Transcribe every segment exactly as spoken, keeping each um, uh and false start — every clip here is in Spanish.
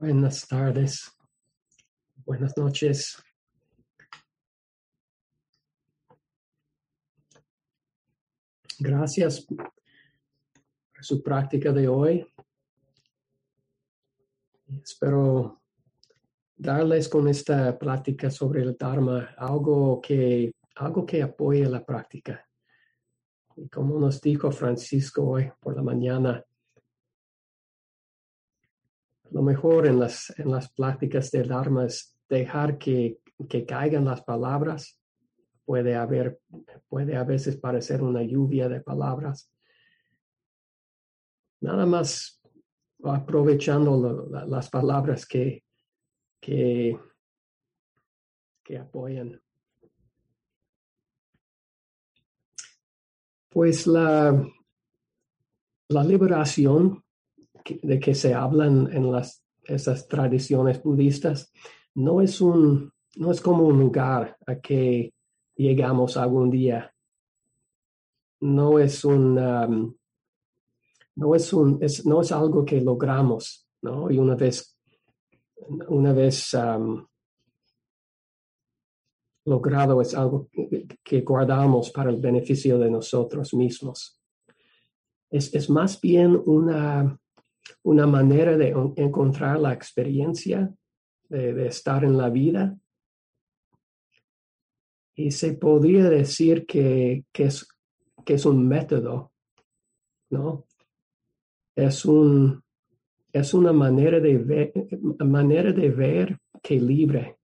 Buenas tardes. Buenas noches. Gracias por su práctica de hoy. Espero darles con esta plática sobre el Dharma algo que, algo que apoye la práctica. Y como nos dijo Francisco hoy por la mañana, lo mejor en las, en las pláticas del Dharma es dejar que, que caigan las palabras. Puede haber, puede a veces parecer una lluvia de palabras. Nada más aprovechando lo, la, las palabras que, que, que apoyan. Pues la, la liberación de que se hablan en las, esas tradiciones budistas, no es, un, no es como un lugar a que llegamos algún día. No es, un, um, no es, un, es, no es algo que logramos, ¿no? Y una vez, una vez um, logrado es algo que, que guardamos para el beneficio de nosotros mismos. Es, es más bien una... una manera de encontrar la experiencia de, de estar en la vida. Y se podría decir que, que, es, que es un método, ¿no? Es, un, es una manera de, ver, manera de ver que libre,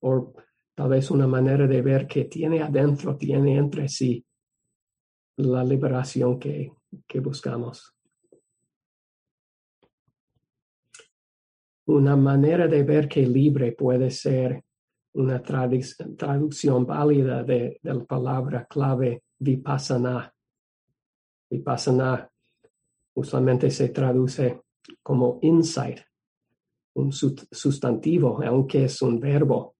o tal vez una manera de ver que tiene adentro, tiene entre sí la liberación que, que buscamos. Una manera de ver que libre puede ser una traduc- traducción válida de, de la palabra clave vipassana. Vipassana usualmente se traduce como insight, un sustantivo, aunque es un verbo.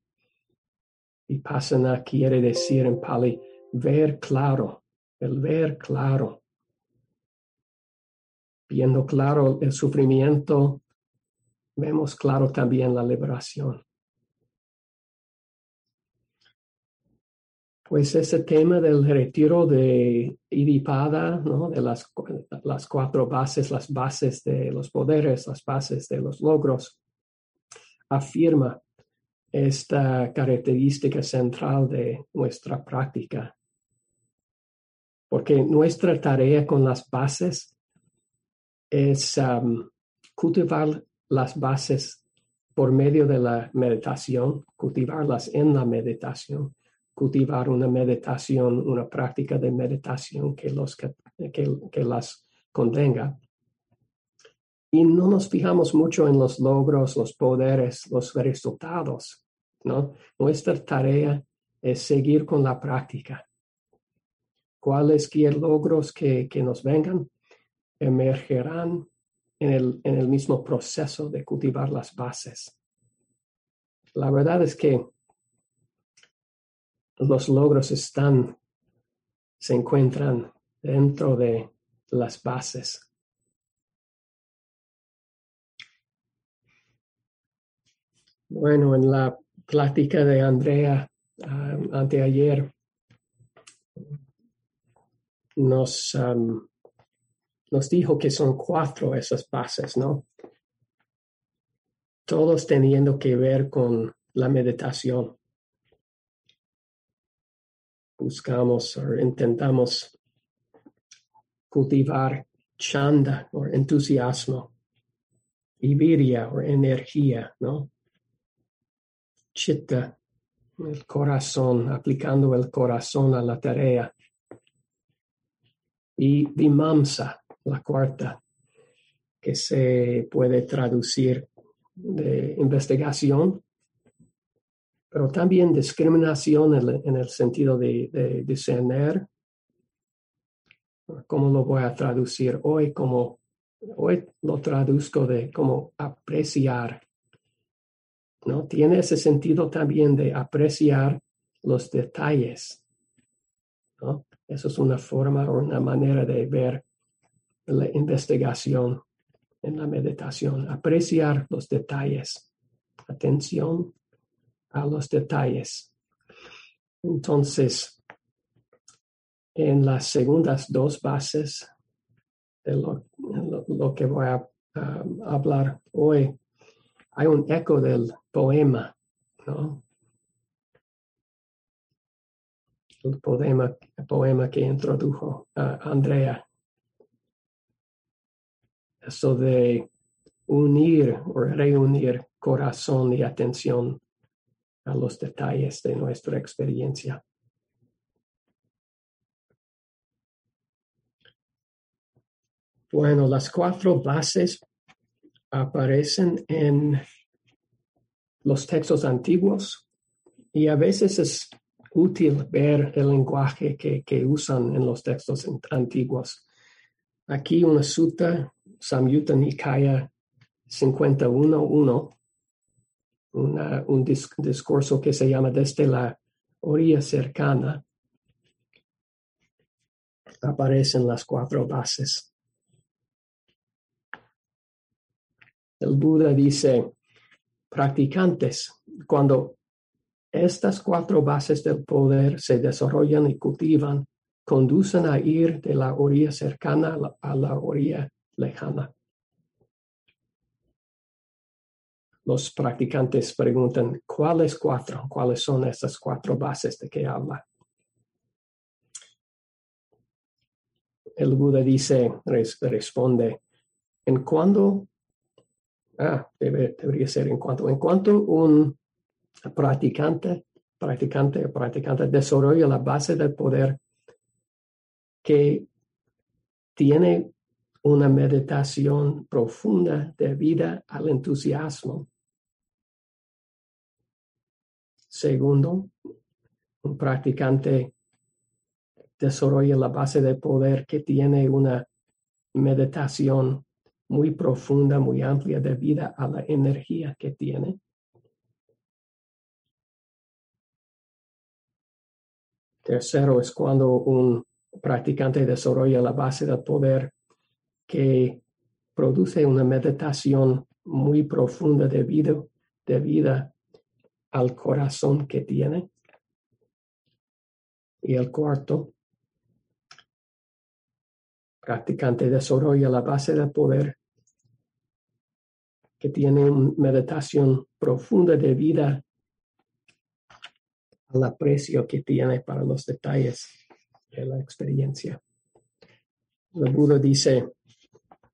Vipassana quiere decir en Pali ver claro, el ver claro. Viendo claro el sufrimiento, vemos claro también la liberación. Pues ese tema del retiro de Idipada, ¿no? De las, las cuatro bases, las bases de los poderes, las bases de los logros, afirma esta característica central de nuestra práctica. Porque nuestra tarea con las bases es um, cultivar las bases por medio de la meditación, cultivarlas en la meditación, cultivar una meditación, una práctica de meditación que, los, que, que, que las contenga. Y no nos fijamos mucho en los logros, los poderes, los resultados, ¿no? Nuestra tarea es seguir con la práctica. Cualesquier logros que, que nos vengan emergerán En el, en el mismo proceso de cultivar las bases. La verdad es que los logros están, se encuentran dentro de las bases. Bueno, en la plática de Andrea um, anteayer, nos... Um, Nos dijo que son cuatro esas bases, ¿no? Todos teniendo que ver con la meditación. Buscamos o intentamos cultivar chanda o entusiasmo, y virya o energía, ¿no? Chitta, el corazón, aplicando el corazón a la tarea. Y vimamsa, la cuarta, que se puede traducir de investigación, pero también discriminación en el, en el sentido de, de discernir. ¿Cómo lo voy a traducir hoy? Como, hoy lo traduzco de como apreciar, ¿no? Tiene ese sentido también de apreciar los detalles, ¿no? Eso es una forma o una manera de ver la investigación en la meditación, apreciar los detalles, atención a los detalles. Entonces, en las segundas dos bases de lo, lo, lo que voy a, a hablar hoy, hay un eco del poema, ¿no? El poema, el poema que introdujo uh, Andrea. Eso de unir o reunir corazón y atención a los detalles de nuestra experiencia. Bueno, las cuatro bases aparecen en los textos antiguos y a veces es útil ver el lenguaje que, que usan en los textos antiguos. Aquí una sutta, Samyutta Nikaya cincuenta y uno punto uno, una, un dis, discurso que se llama Desde la orilla cercana, aparecen las cuatro bases. El Buda dice, practicantes, cuando estas cuatro bases del poder se desarrollan y cultivan, conducen a ir de la orilla cercana a la orilla lejana. Los practicantes preguntan, ¿cuáles cuatro? ¿Cuáles son estas cuatro bases de que habla? El Buda dice, res, responde, en cuanto... Ah, debe, debería ser en cuanto. En cuanto un practicante, practicante o practicante desarrolla la base del poder que tiene una meditación profunda debida al entusiasmo. Segundo, un practicante desarrolla la base del poder que tiene una meditación muy profunda, muy amplia, debido a la energía que tiene. Tercero es cuando un practicante desarrolla la base del poder que produce una meditación muy profunda debido, debido al corazón que tiene. Y el cuarto, practicante desarrolla la base del poder que tiene una meditación profunda debida al aprecio que tiene para los detalles de la experiencia. El Buda dice,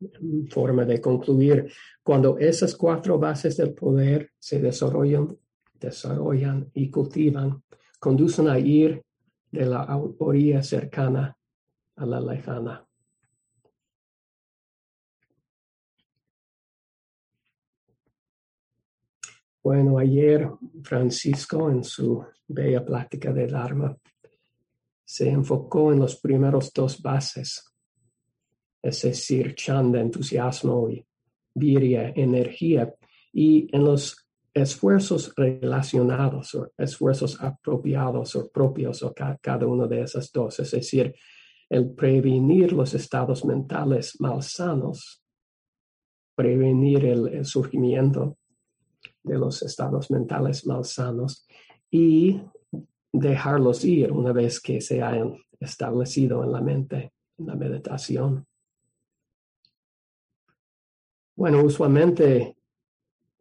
en forma de concluir, cuando esas cuatro bases del poder se desarrollan, desarrollan y cultivan, conducen a ir de la orilla cercana a la lejana. Bueno, ayer Francisco en su bella plática de Dharma se enfocó en los primeros dos bases, es decir, chanda, entusiasmo, y virya, energía, y en los esfuerzos relacionados o esfuerzos apropiados o propios o ca- cada uno de esas dos, es decir, el prevenir los estados mentales malsanos, prevenir el, el surgimiento de los estados mentales malsanos y dejarlos ir una vez que se hayan establecido en la mente, en la meditación. Bueno, usualmente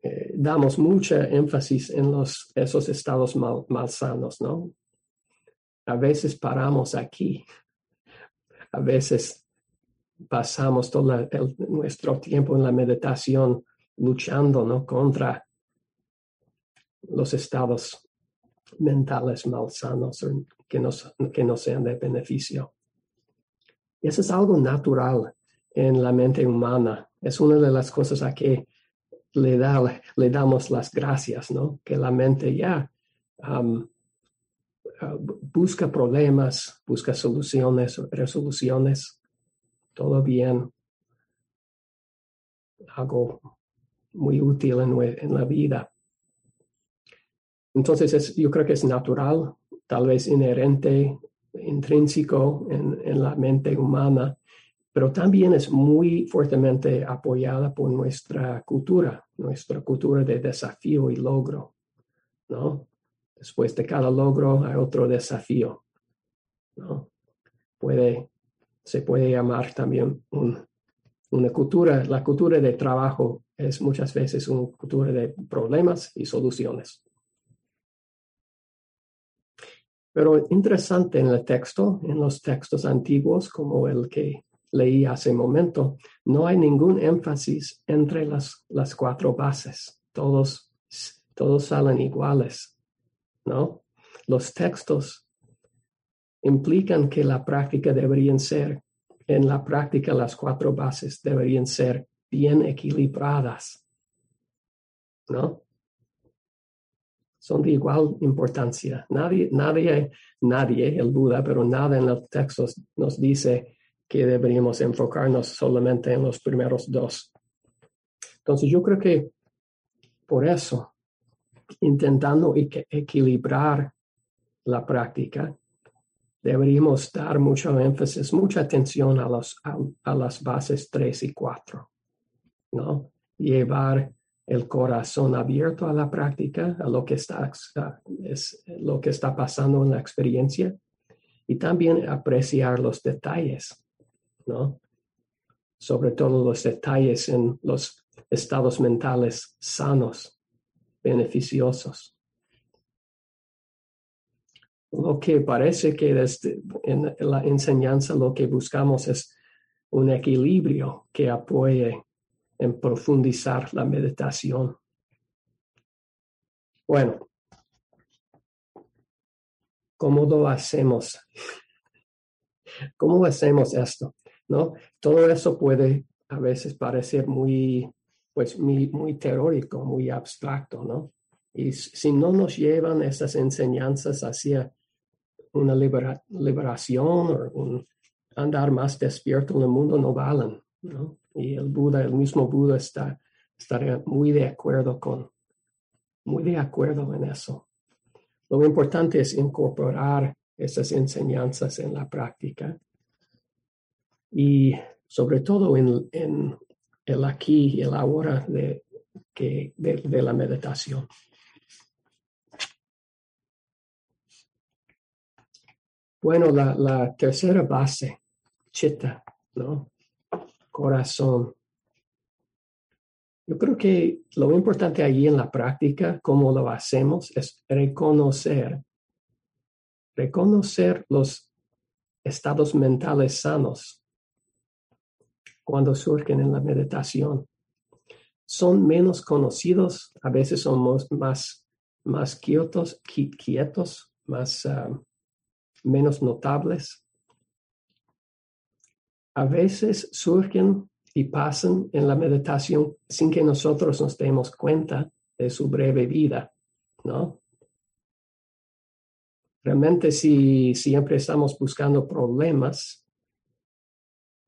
eh, damos mucha énfasis en los, esos estados mal, malsanos, ¿no? A veces paramos aquí, a veces pasamos todo la, el, nuestro tiempo en la meditación luchando, ¿no?, contra los estados mentales malsanos que, nos, que no sean de beneficio. Y eso es algo natural en la mente humana. Es una de las cosas a que le, da, le damos las gracias, ¿no? Que la mente ya um, busca problemas, busca soluciones, resoluciones. Todo bien. Algo muy útil en, en la vida. Entonces, es, yo creo que es natural, tal vez inherente, intrínseco en, en la mente humana, pero también es muy fuertemente apoyada por nuestra cultura, nuestra cultura de desafío y logro, ¿no? Después de cada logro hay otro desafío, ¿no? Puede, se puede llamar también un, una cultura, la cultura de trabajo es muchas veces una cultura de problemas y soluciones. Pero interesante en el texto, en los textos antiguos como el que leí hace un momento, no hay ningún énfasis entre las, las cuatro bases. Todos, todos salen iguales, ¿no? Los textos implican que la práctica deberían ser, en la práctica las cuatro bases deberían ser bien equilibradas, ¿no? Son de igual importancia. Nadie, nadie, nadie, el Buda, pero nada en los textos nos dice que deberíamos enfocarnos solamente en los primeros dos. Entonces yo creo que por eso, intentando equilibrar la práctica, deberíamos dar mucho énfasis, mucha atención a, los, a, a las bases tres y cuatro, ¿no? Llevar el corazón abierto a la práctica, a lo que está, es lo que está pasando en la experiencia, y también apreciar los detalles, ¿no? Sobre todo los detalles en los estados mentales sanos, beneficiosos. Lo que parece que desde en la enseñanza lo que buscamos es un equilibrio que apoye en profundizar la meditación. Bueno, ¿cómo lo hacemos? ¿Cómo hacemos esto? ¿No? Todo eso puede a veces parecer muy, pues, muy, muy teórico, muy abstracto, ¿no? Y si no nos llevan estas enseñanzas hacia una libera- liberación o un andar más despierto en el mundo, no valen, ¿no? Y el Buda, el mismo Buda está, estaría muy de acuerdo con, muy de acuerdo en eso. Lo importante es incorporar esas enseñanzas en la práctica y sobre todo en, en el aquí y el ahora de, que, de, de la meditación. Bueno, la, la tercera base, Chitta, ¿no? Corazón. Yo creo que lo importante allí en la práctica, cómo lo hacemos, es reconocer, reconocer los estados mentales sanos cuando surgen en la meditación. Son menos conocidos, a veces somos más, más quietos, quietos, más... Uh, menos notables. A veces surgen y pasan en la meditación sin que nosotros nos demos cuenta de su breve vida, ¿no? Realmente si siempre estamos buscando problemas,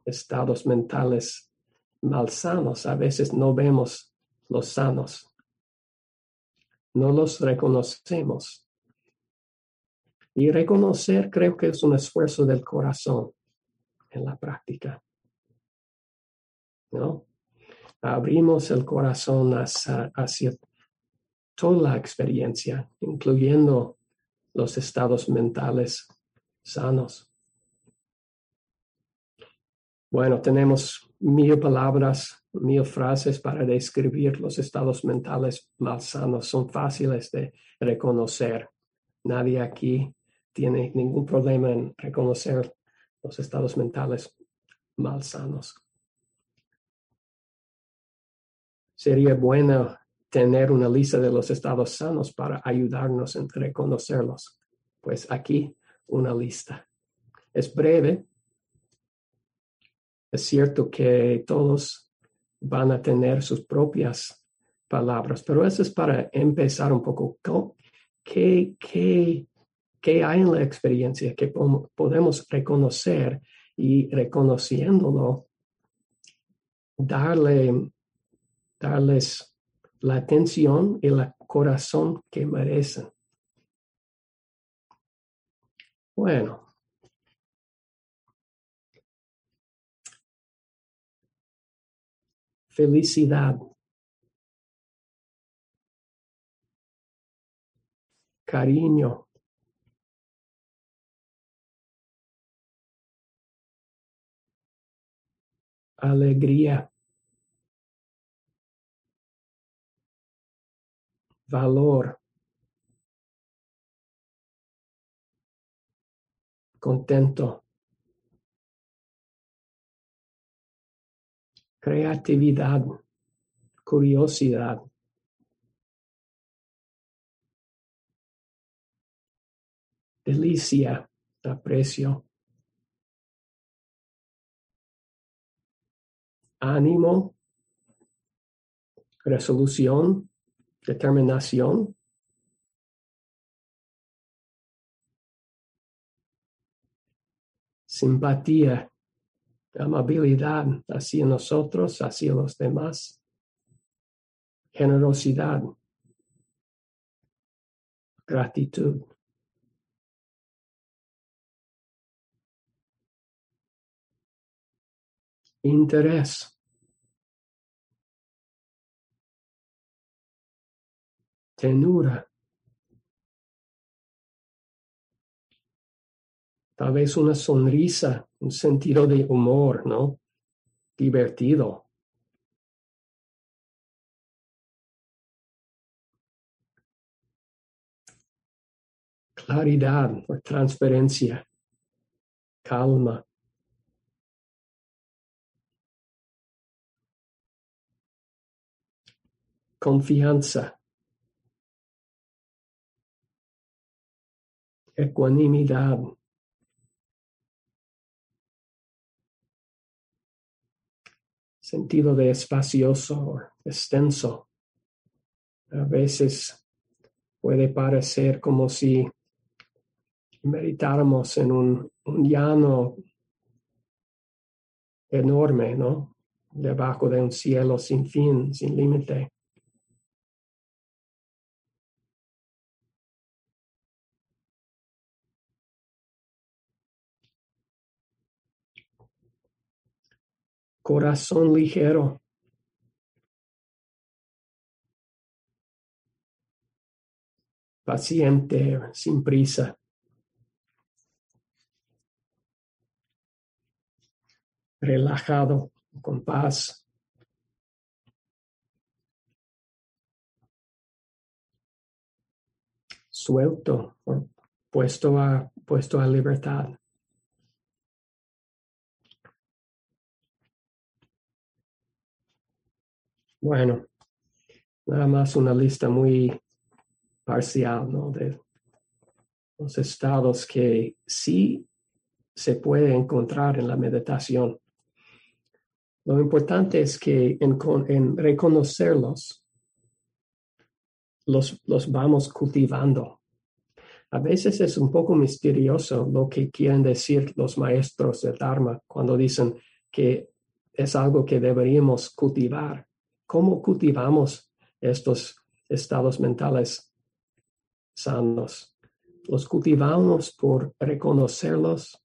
estados mentales malsanos, a veces no vemos los sanos, no los reconocemos. Y reconocer creo que es un esfuerzo del corazón en la práctica, ¿no? Abrimos el corazón hacia, hacia toda la experiencia, incluyendo los estados mentales sanos. Bueno, tenemos mil palabras, mil frases para describir los estados mentales malsanos. Son fáciles de reconocer. Nadie aquí tiene ningún problema en reconocer los estados mentales malsanos. Sería bueno tener una lista de los estados sanos para ayudarnos en reconocerlos. Pues aquí una lista. Es breve. Es cierto que todos van a tener sus propias palabras, pero eso es para empezar un poco. ¿Qué, qué ¿Qué hay en la experiencia que podemos reconocer y reconociéndolo, darle, darles la atención y el corazón que merecen? Bueno, Felicidad. Cariño. Alegría. Valor. Contento. Creatividad. Curiosidad. Delicia. Aprecio. Ánimo. Resolución. Determinación. Simpatía. Amabilidad hacia nosotros, hacia los demás. Generosidad. Gratitud. Interés. Ternura. Tal vez una sonrisa, un sentido de humor, ¿no? Divertido. Claridad o transparencia. Calma. Confianza. Ecuanimidad. Sentido de espacioso o extenso. A veces puede parecer como si meditáramos en un, un llano enorme, ¿no? Debajo de un cielo sin fin, sin límite. Corazón ligero. Paciente, sin prisa. Relajado, con paz. Suelto, puesto a, puesto a libertad. Bueno, nada más una lista muy parcial, ¿no? De los estados que sí se puede encontrar en la meditación. Lo importante es que en, en reconocerlos, los, los vamos cultivando. A veces es un poco misterioso lo que quieren decir los maestros de Dharma cuando dicen que es algo que deberíamos cultivar. ¿Cómo cultivamos estos estados mentales sanos? Los cultivamos por reconocerlos,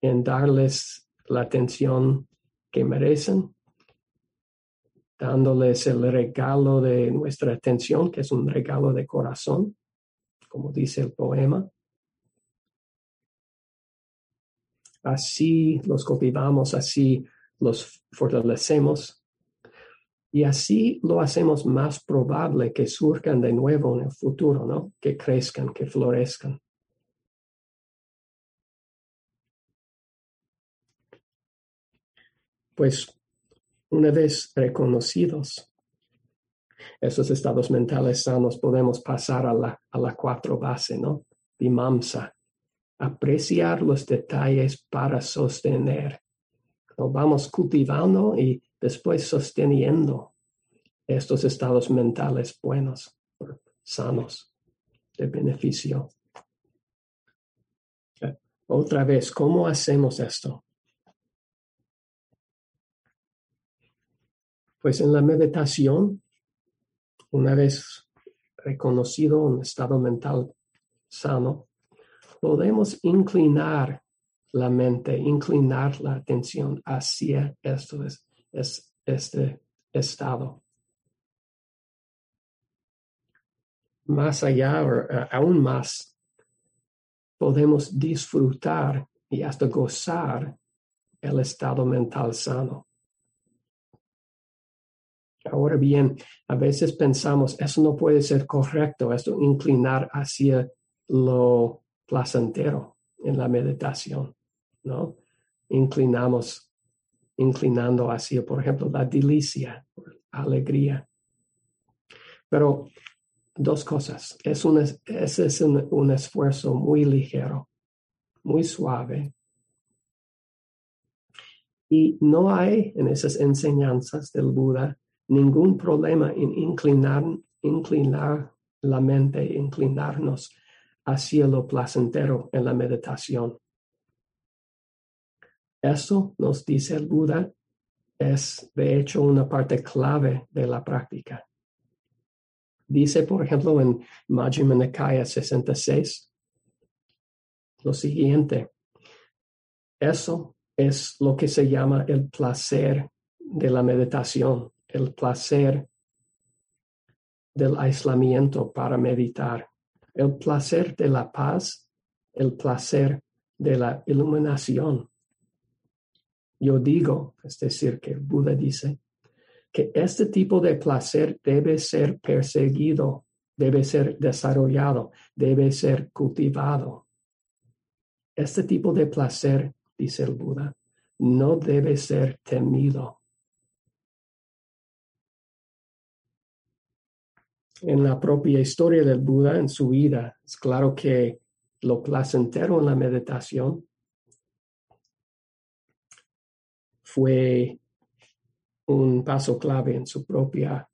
en darles la atención que merecen, dándoles el regalo de nuestra atención, que es un regalo de corazón, como dice el poema. Así los cultivamos, así los fortalecemos. Y así lo hacemos más probable que surjan de nuevo en el futuro, ¿no? Que crezcan, que florezcan. Pues una vez reconocidos esos estados mentales sanos, podemos pasar a la, a la cuatro base, ¿no? Vimamsa. Apreciar los detalles para sostener. Lo vamos cultivando y después sosteniendo estos estados mentales buenos, sanos, de beneficio. Otra vez, ¿cómo hacemos esto? Pues en la meditación, una vez reconocido un estado mental sano, podemos inclinar la mente, inclinar la atención hacia estos estados. Es este estado. Más allá, o aún más, podemos disfrutar y hasta gozar el estado mental sano. Ahora bien, a veces pensamos, eso no puede ser correcto, esto inclinar hacia lo placentero en la meditación, ¿no? Inclinamos, inclinando hacia, por ejemplo, la delicia, alegría. Pero dos cosas, es un, ese es un, un esfuerzo muy ligero, muy suave. Y no hay en esas enseñanzas del Buda ningún problema en inclinar, inclinar la mente, inclinarnos hacia lo placentero en la meditación. Eso, nos dice el Buda, es de hecho una parte clave de la práctica. Dice, por ejemplo, en Majjhima Nikaya sesenta y seis, lo siguiente. Eso es lo que se llama el placer de la meditación, el placer del aislamiento para meditar, el placer de la paz, el placer de la iluminación. Yo digo, es decir, que el Buda dice, que este tipo de placer debe ser perseguido, debe ser desarrollado, debe ser cultivado. Este tipo de placer, dice el Buda, no debe ser temido. En la propia historia del Buda, en su vida, es claro que lo placentero en la meditación fue un paso clave en su propia,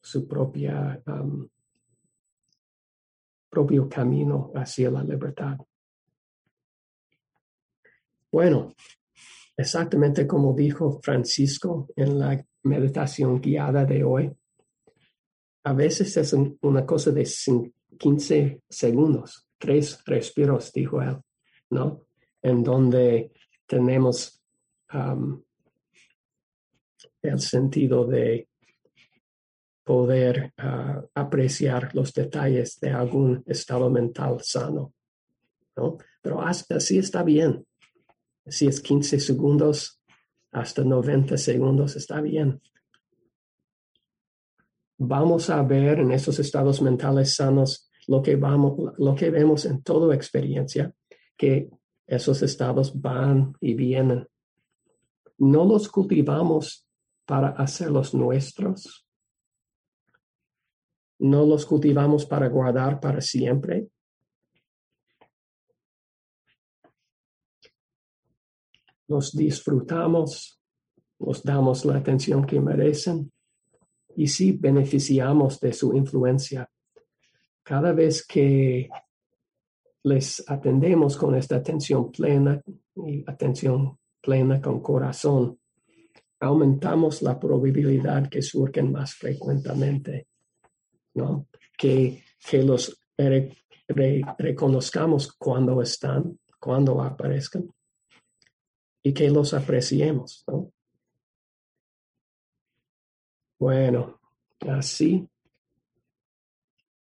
su propia, um, propio camino hacia la libertad. Bueno, exactamente como dijo Francisco en la meditación guiada de hoy, a veces es una cosa de quince segundos, tres respiros, dijo él, ¿no? En donde tenemos um, el sentido de poder uh, apreciar los detalles de algún estado mental sano, ¿no? Pero así está bien. Si es quince segundos, hasta noventa segundos, está bien. Vamos a ver en esos estados mentales sanos lo que, vamos, lo que vemos en toda experiencia, que esos estados van y vienen. No los cultivamos para hacerlos nuestros. No los cultivamos para guardar para siempre. Los disfrutamos, los damos la atención que merecen. Y sí, beneficiamos de su influencia. Cada vez que les atendemos con esta atención plena y atención plena con corazón, aumentamos la probabilidad que surgen más frecuentemente, ¿no? Que, que los re, re, reconozcamos cuando están, cuando aparezcan, y que los apreciemos, ¿no? Bueno, así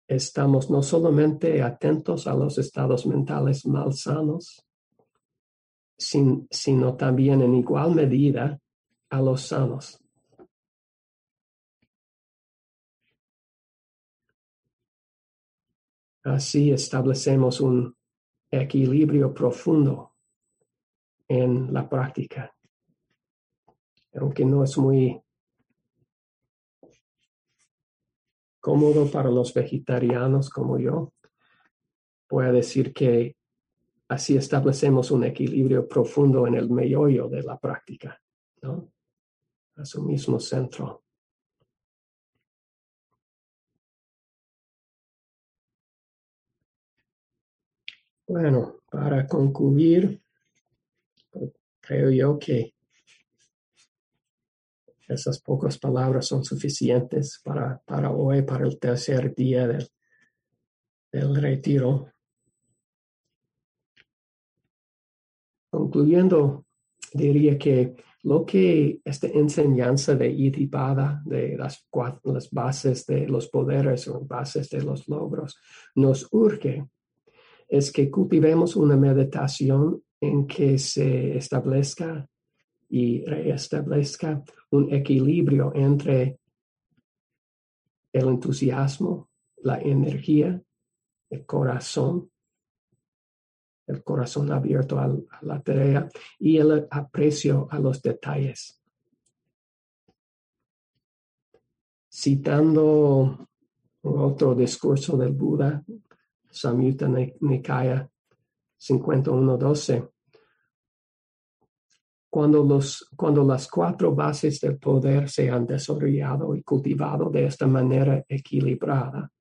estamos no solamente atentos a los estados mentales malsanos, sin, sino también en igual medida a los sanos. Así establecemos un equilibrio profundo en la práctica, aunque no es muy cómodo para los vegetarianos como yo. Voy a decir que así establecemos un equilibrio profundo en el meollo de la práctica, ¿no? A su mismo centro. Bueno, para concluir, creo yo que esas pocas palabras son suficientes para, para hoy, para el tercer día del, del retiro. Concluyendo, diría que lo que esta enseñanza de Idipada, de las, cuatro, las bases de los poderes o bases de los logros, nos urge es que cultivemos una meditación en que se establezca y reestablezca un equilibrio entre el entusiasmo, la energía, el corazón, el corazón abierto a la tarea y el aprecio a los detalles. Citando otro discurso del Buda, Samyutta Nikaya cincuenta y uno doce, Cuando, los, cuando las cuatro bases del poder se han desarrollado y cultivado de esta manera equilibrada,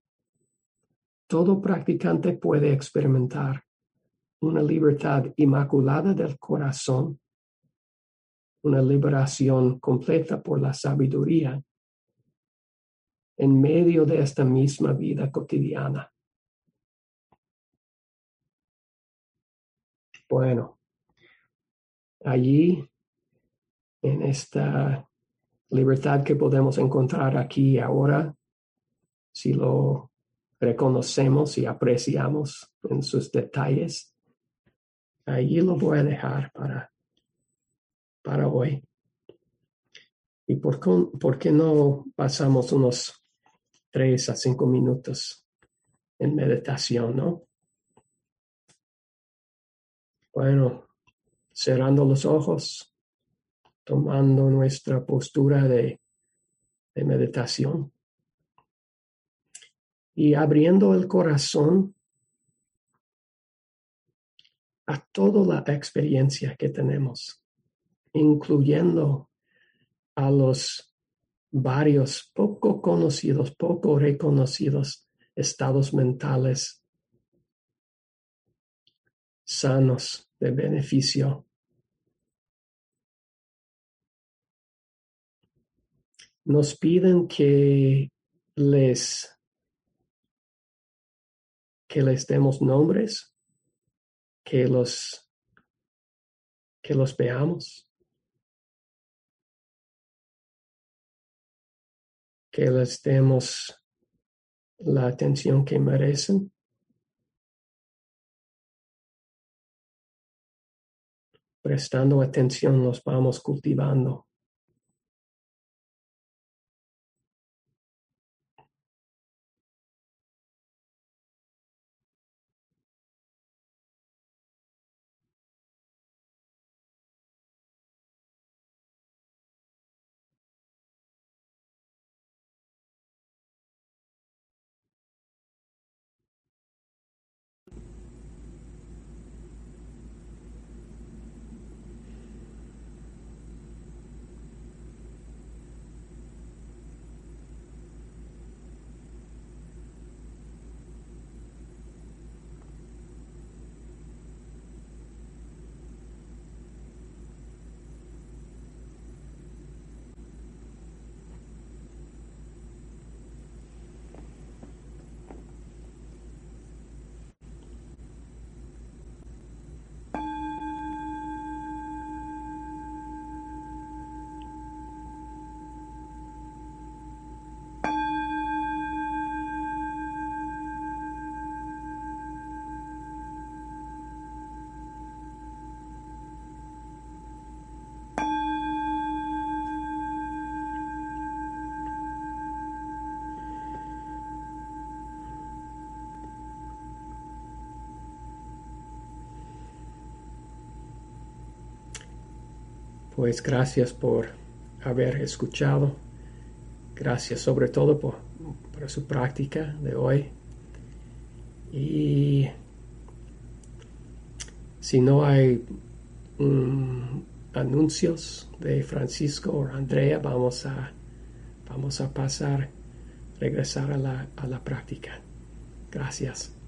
todo practicante puede experimentar una libertad inmaculada del corazón, una liberación completa por la sabiduría en medio de esta misma vida cotidiana. Bueno. Allí, en esta libertad que podemos encontrar aquí y ahora, si lo reconocemos y apreciamos en sus detalles, allí lo voy a dejar para, para hoy. ¿Y por, con, por qué no pasamos unos tres a cinco minutos en meditación, no? Bueno. Cerrando los ojos, tomando nuestra postura de, de meditación y abriendo el corazón a toda la experiencia que tenemos, incluyendo a los varios poco conocidos, poco reconocidos estados mentales sanos de beneficio. Nos piden que les, que les demos nombres, que los, que los veamos, que les demos la atención que merecen. Prestando atención, los vamos cultivando. Pues gracias por haber escuchado. Gracias sobre todo por, por su práctica de hoy. Y si no hay um, anuncios de Francisco o Andrea, vamos a, vamos a pasar, regresar a la, a la práctica. Gracias.